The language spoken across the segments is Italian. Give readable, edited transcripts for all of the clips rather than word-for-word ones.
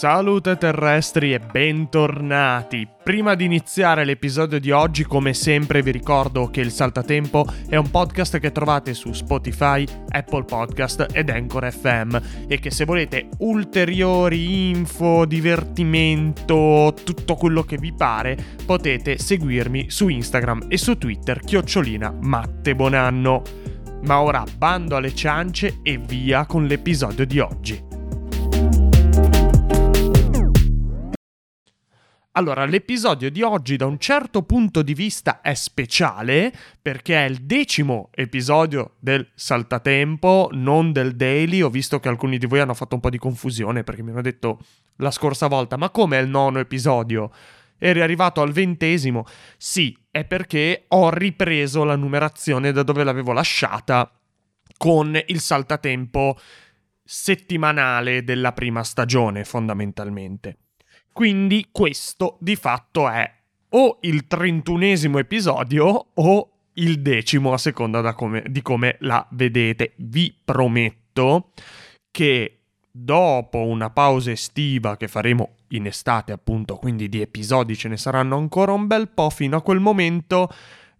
Salute terrestri e bentornati! Prima di iniziare l'episodio di oggi, come sempre, vi ricordo che Il Saltatempo è un podcast che trovate su Spotify, Apple Podcast ed Anchor FM e che se volete ulteriori info, divertimento, tutto quello che vi pare, potete seguirmi su Instagram e su Twitter @Mattebonanno. Ma ora bando alle ciance e via con l'episodio di oggi. Allora, l'episodio di oggi da un certo punto di vista è speciale perché è il 10° episodio del Saltatempo, non del Daily. Ho visto che alcuni di voi hanno fatto un po' di confusione perché mi hanno detto la scorsa volta ma com'è il 9° episodio? Eri arrivato al 20°? Sì, è perché ho ripreso la numerazione da dove l'avevo lasciata con il Saltatempo settimanale della prima stagione fondamentalmente. Quindi questo di fatto è o il 31° episodio o il 10° a seconda di come la vedete. Vi prometto che dopo una pausa estiva che faremo in estate appunto, quindi di episodi ce ne saranno ancora un bel po', fino a quel momento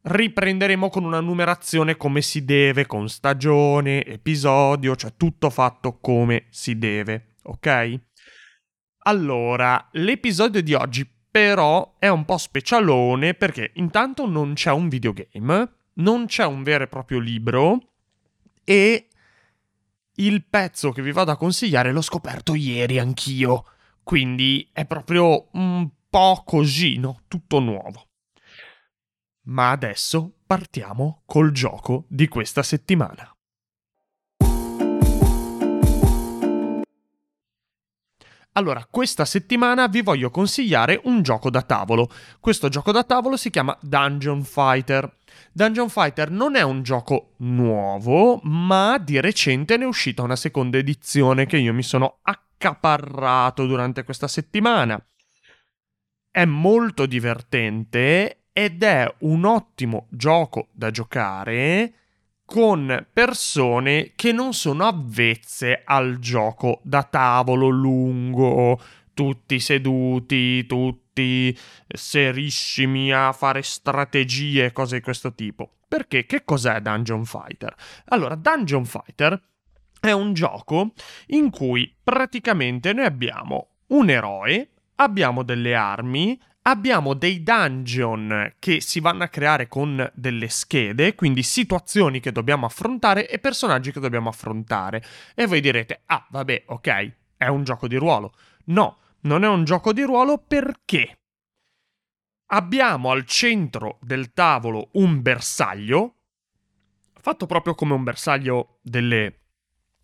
riprenderemo con una numerazione come si deve, con stagione, episodio, cioè tutto fatto come si deve, ok? Allora, l'episodio di oggi però è un po' specialone perché intanto non c'è un videogame, non c'è un vero e proprio libro e il pezzo che vi vado a consigliare l'ho scoperto ieri anch'io, quindi è proprio un po' così, no? Tutto nuovo. Ma adesso partiamo col gioco di questa settimana. Allora, questa settimana vi voglio consigliare un gioco da tavolo. Questo gioco da tavolo si chiama Dungeon Fighter. Dungeon Fighter non è un gioco nuovo, ma di recente ne è uscita una seconda edizione che io mi sono accaparrato durante questa settimana. È molto divertente ed è un ottimo gioco da giocare con persone che non sono avvezze al gioco da tavolo lungo, tutti seduti, tutti serissimi a fare strategie e cose di questo tipo. Perché? Che cos'è Dungeon Fighter? Allora, Dungeon Fighter è un gioco in cui praticamente noi abbiamo un eroe, abbiamo delle armi, abbiamo dei dungeon che si vanno a creare con delle schede, quindi situazioni che dobbiamo affrontare e personaggi che dobbiamo affrontare. E voi direte, ah vabbè, ok, è un gioco di ruolo. No, non è un gioco di ruolo perché abbiamo al centro del tavolo un bersaglio, fatto proprio come un bersaglio delle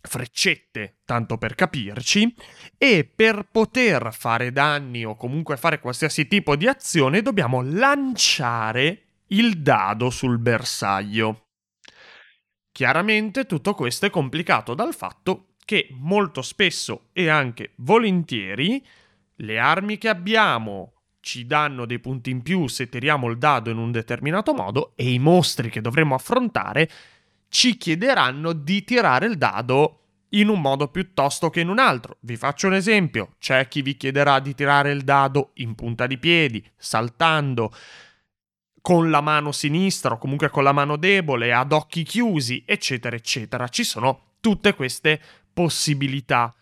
freccette, tanto per capirci, e per poter fare danni o comunque fare qualsiasi tipo di azione dobbiamo lanciare il dado sul bersaglio. Chiaramente tutto questo è complicato dal fatto che molto spesso e anche volentieri le armi che abbiamo ci danno dei punti in più se tiriamo il dado in un determinato modo e i mostri che dovremo affrontare ci chiederanno di tirare il dado in un modo piuttosto che in un altro. Vi faccio un esempio. C'è chi vi chiederà di tirare il dado in punta di piedi, saltando, con la mano sinistra o comunque con la mano debole, ad occhi chiusi, eccetera, eccetera. Ci sono tutte queste possibilità.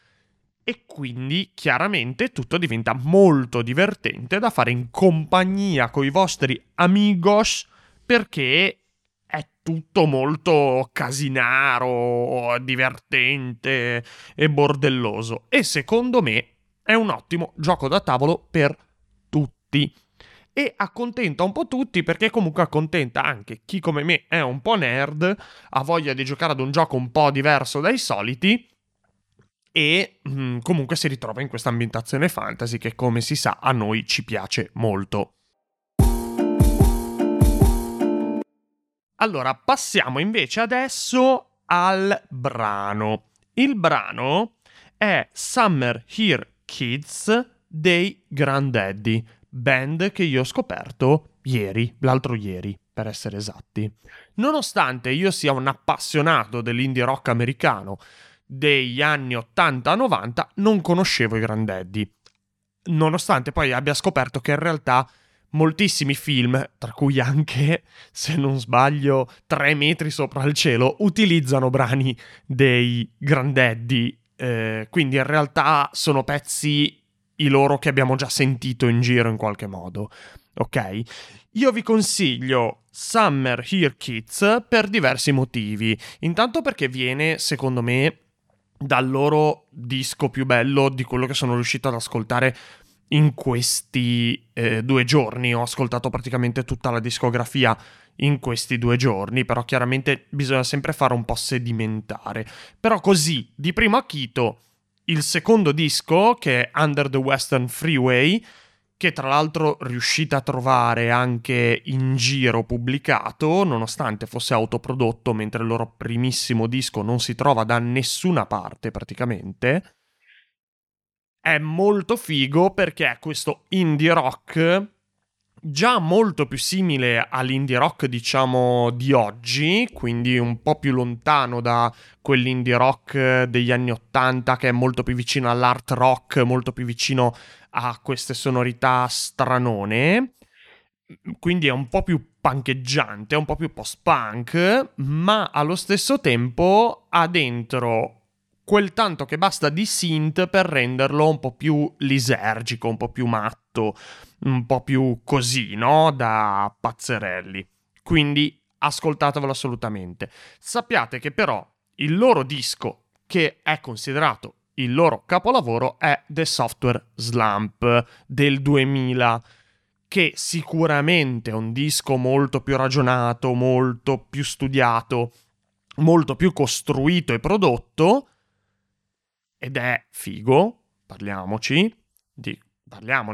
E quindi chiaramente tutto diventa molto divertente da fare in compagnia con i vostri amigos perché è tutto molto casinaro, divertente e bordelloso. E secondo me è un ottimo gioco da tavolo per tutti. E accontenta un po' tutti perché comunque accontenta anche chi come me è un po' nerd, ha voglia di giocare ad un gioco un po' diverso dai soliti e comunque si ritrova in questa ambientazione fantasy che, come si sa, a noi ci piace molto. Allora, passiamo invece adesso al brano. Il brano è Summer Here Kids dei Grandaddy, band che io ho scoperto l'altro ieri, per essere esatti. Nonostante io sia un appassionato dell'indie rock americano degli anni 80-90, non conoscevo i Grandaddy. nonostante poi abbia scoperto che in realtà moltissimi film, tra cui anche, se non sbaglio, 3 metri sopra il cielo, utilizzano brani dei Grandaddy, quindi in realtà sono pezzi i loro che abbiamo già sentito in giro in qualche modo, ok? Io vi consiglio Summer Here Kids per diversi motivi. Intanto perché viene, secondo me, dal loro disco più bello di quello che sono riuscito ad ascoltare in questi 2 giorni. Ho ascoltato praticamente tutta la discografia in questi 2 giorni, però chiaramente bisogna sempre fare un po' sedimentare. Però così, di primo acchito, il secondo disco, che è Under the Western Freeway, che tra l'altro riuscite a trovare anche in giro pubblicato, nonostante fosse autoprodotto, mentre il loro primissimo disco non si trova da nessuna parte praticamente. È molto figo perché è questo indie rock già molto più simile all'indie rock, diciamo, di oggi, quindi un po' più lontano da quell'indie rock degli anni 80 che è molto più vicino all'art rock, molto più vicino a queste sonorità stranone, quindi è un po' più puncheggiante, è un po' più post-punk, ma allo stesso tempo ha dentro quel tanto che basta di synth per renderlo un po' più lisergico, un po' più matto, un po' più così, no? Da pazzerelli. Quindi ascoltatevelo assolutamente. Sappiate che però il loro disco, che è considerato il loro capolavoro, è The Software Slump del 2000, che sicuramente è un disco molto più ragionato, molto più studiato, molto più costruito e prodotto, ed è figo, parliamone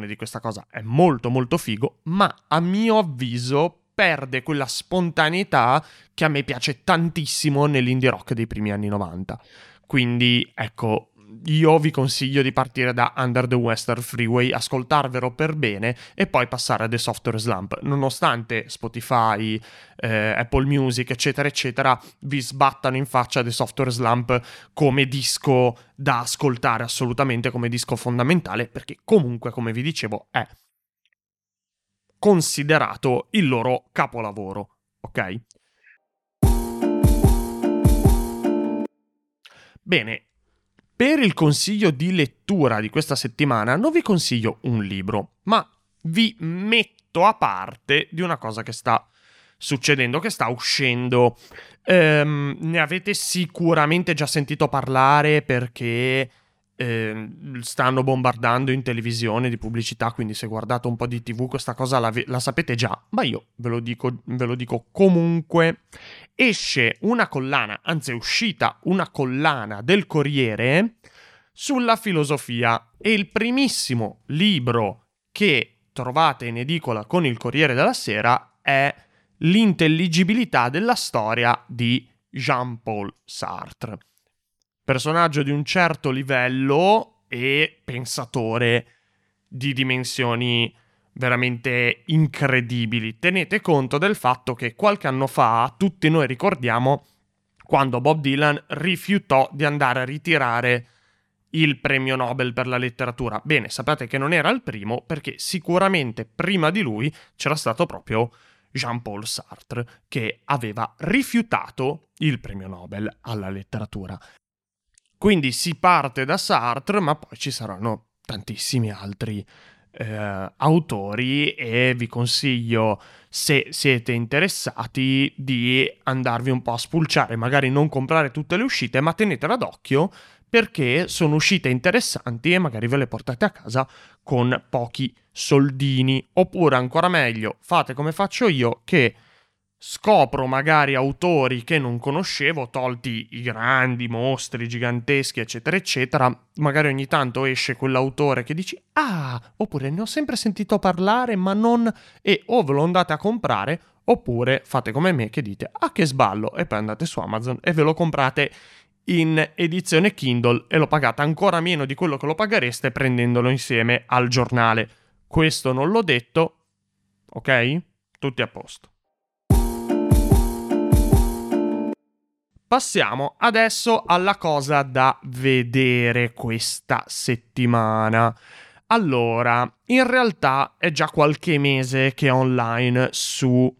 di questa cosa, è molto molto figo, ma a mio avviso perde quella spontaneità che a me piace tantissimo nell'indie rock dei primi anni 90. Quindi ecco, io vi consiglio di partire da Under the Western Freeway, ascoltarvelo per bene e poi passare a The Software Slump. Nonostante Spotify, Apple Music, eccetera, eccetera, vi sbattano in faccia The Software Slump come disco da ascoltare assolutamente, come disco fondamentale, perché comunque, come vi dicevo, è considerato il loro capolavoro, ok? Bene. Per il consiglio di lettura di questa settimana non vi consiglio un libro, ma vi metto a parte di una cosa che sta succedendo, che sta uscendo. Ne avete sicuramente già sentito parlare perché stanno bombardando in televisione di pubblicità, quindi se guardate un po' di TV questa cosa la sapete già, ma io ve lo dico comunque. Esce una collana, anzi è uscita una collana del Corriere sulla filosofia, e il primissimo libro che trovate in edicola con il Corriere della Sera è L'intelligibilità della storia di Jean-Paul Sartre, personaggio di un certo livello e pensatore di dimensioni veramente incredibili. Tenete conto del fatto che qualche anno fa tutti noi ricordiamo quando Bob Dylan rifiutò di andare a ritirare il premio Nobel per la letteratura. Bene, sapete che non era il primo, perché sicuramente prima di lui c'era stato proprio Jean-Paul Sartre, che aveva rifiutato il premio Nobel alla letteratura. Quindi si parte da Sartre, ma poi ci saranno tantissimi altri autori, e vi consiglio, se siete interessati, di andarvi un po' a spulciare, magari non comprare tutte le uscite, ma tenetela d'occhio perché sono uscite interessanti e magari ve le portate a casa con pochi soldini. Oppure ancora meglio, fate come faccio io, che scopro magari autori che non conoscevo, tolti i grandi mostri giganteschi eccetera eccetera. Magari ogni tanto esce quell'autore che dici oppure ne ho sempre sentito parlare ma non, e o ve lo andate a comprare, oppure fate come me che dite che sballo, e poi andate su Amazon e ve lo comprate in edizione Kindle e lo pagate ancora meno di quello che lo paghereste prendendolo insieme al giornale. Questo non l'ho detto, ok? Tutti a posto. Passiamo adesso alla cosa da vedere questa settimana. Allora, in realtà è già qualche mese che è online su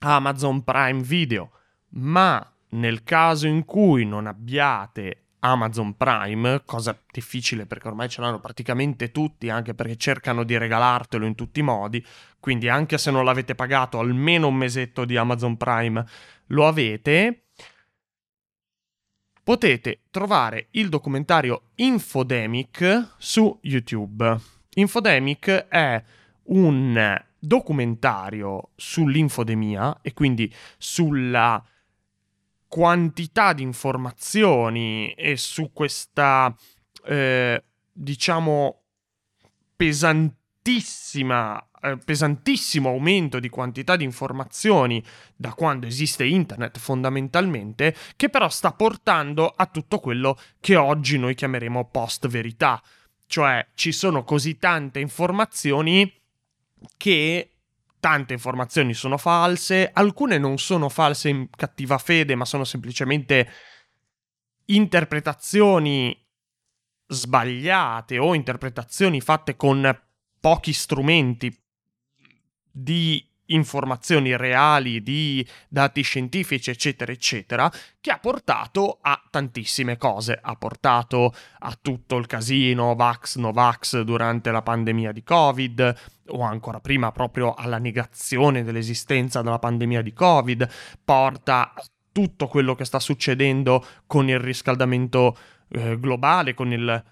Amazon Prime Video, ma nel caso in cui non abbiate Amazon Prime, cosa difficile perché ormai ce l'hanno praticamente tutti, anche perché cercano di regalartelo in tutti i modi, quindi anche se non l'avete pagato almeno un mesetto di Amazon Prime lo avete, potete trovare il documentario Infodemic su YouTube. Infodemic è un documentario sull'infodemia e quindi sulla quantità di informazioni e su questa, diciamo, pesantissimo aumento di quantità di informazioni da quando esiste internet fondamentalmente, che però sta portando a tutto quello che oggi noi chiameremo post-verità. Cioè ci sono così tante informazioni che... tante informazioni sono false, alcune non sono false in cattiva fede, ma sono semplicemente interpretazioni sbagliate o interpretazioni fatte con pochi strumenti di informazioni reali, di dati scientifici, eccetera, eccetera, che ha portato a tantissime cose. Ha portato a tutto il casino Vax, no Vax durante la pandemia di Covid, o ancora prima proprio alla negazione dell'esistenza della pandemia di Covid, porta a tutto quello che sta succedendo con il riscaldamento globale, con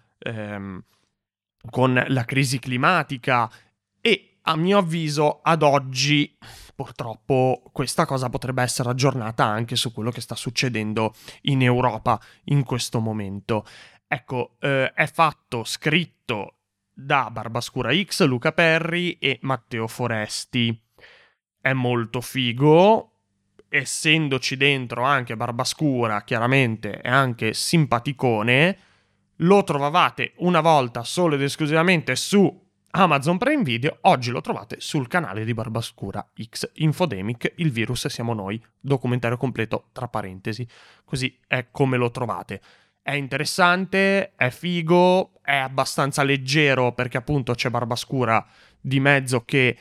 la crisi climatica e, a mio avviso, ad oggi, purtroppo, questa cosa potrebbe essere aggiornata anche su quello che sta succedendo in Europa in questo momento. Ecco, è fatto, scritto da Barbascura X, Luca Perry e Matteo Foresti. È molto figo, essendoci dentro anche Barbascura, chiaramente è anche simpaticone. Lo trovavate una volta solo ed esclusivamente su Amazon Prime Video, oggi lo trovate sul canale di Barbascura X. Infodemic, il virus siamo noi, documentario completo tra parentesi, così è come lo trovate. È interessante, è figo, è abbastanza leggero perché appunto c'è Barbascura di mezzo che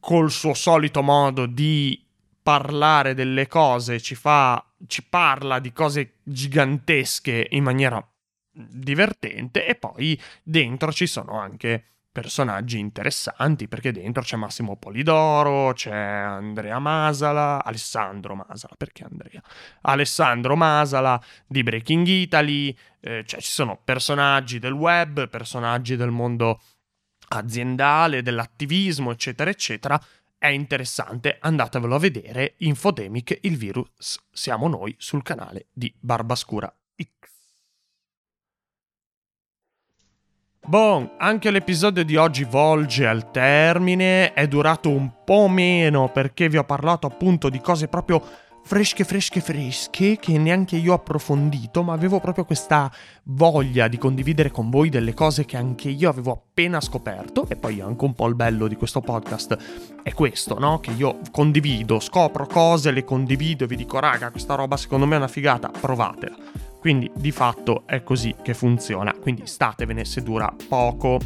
col suo solito modo di parlare delle cose ci parla di cose gigantesche in maniera divertente e poi dentro ci sono anche personaggi interessanti, perché dentro c'è Massimo Polidoro, c'è Alessandro Masala di Breaking Italy, cioè ci sono personaggi del web, personaggi del mondo aziendale, dell'attivismo, eccetera, eccetera. È interessante, andatevelo a vedere. Infodemic, il virus siamo noi, sul canale di Barbascura X. Bon, anche l'episodio di oggi volge al termine, è durato un po' meno perché vi ho parlato appunto di cose proprio fresche che neanche io ho approfondito, ma avevo proprio questa voglia di condividere con voi delle cose che anche io avevo appena scoperto. E poi anche un po' il bello di questo podcast è questo, no? Che io condivido, scopro cose, le condivido e vi dico raga, questa roba secondo me è una figata, provatela. Quindi di fatto è così che funziona, quindi statevene se dura poco.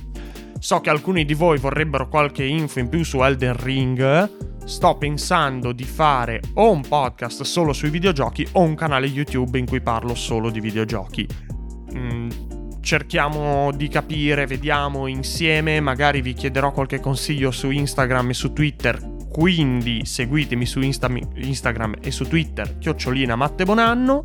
So che alcuni di voi vorrebbero qualche info in più su Elden Ring, sto pensando di fare o un podcast solo sui videogiochi o un canale YouTube in cui parlo solo di videogiochi. Cerchiamo di capire, vediamo insieme, magari vi chiederò qualche consiglio su Instagram e su Twitter, quindi seguitemi su Instagram e su Twitter @MatteBonanno.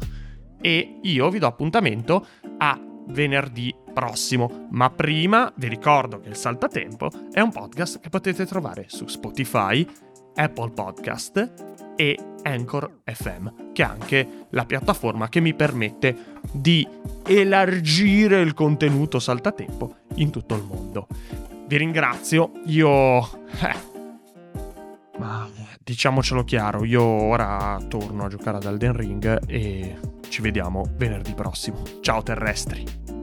E io vi do appuntamento a venerdì prossimo, ma prima vi ricordo che Il Saltatempo è un podcast che potete trovare su Spotify, Apple Podcast e Anchor FM, che è anche la piattaforma che mi permette di elargire il contenuto Saltatempo in tutto il mondo. Vi ringrazio, ma diciamocelo chiaro, io ora torno a giocare ad Elden Ring e ci vediamo venerdì prossimo. Ciao terrestri!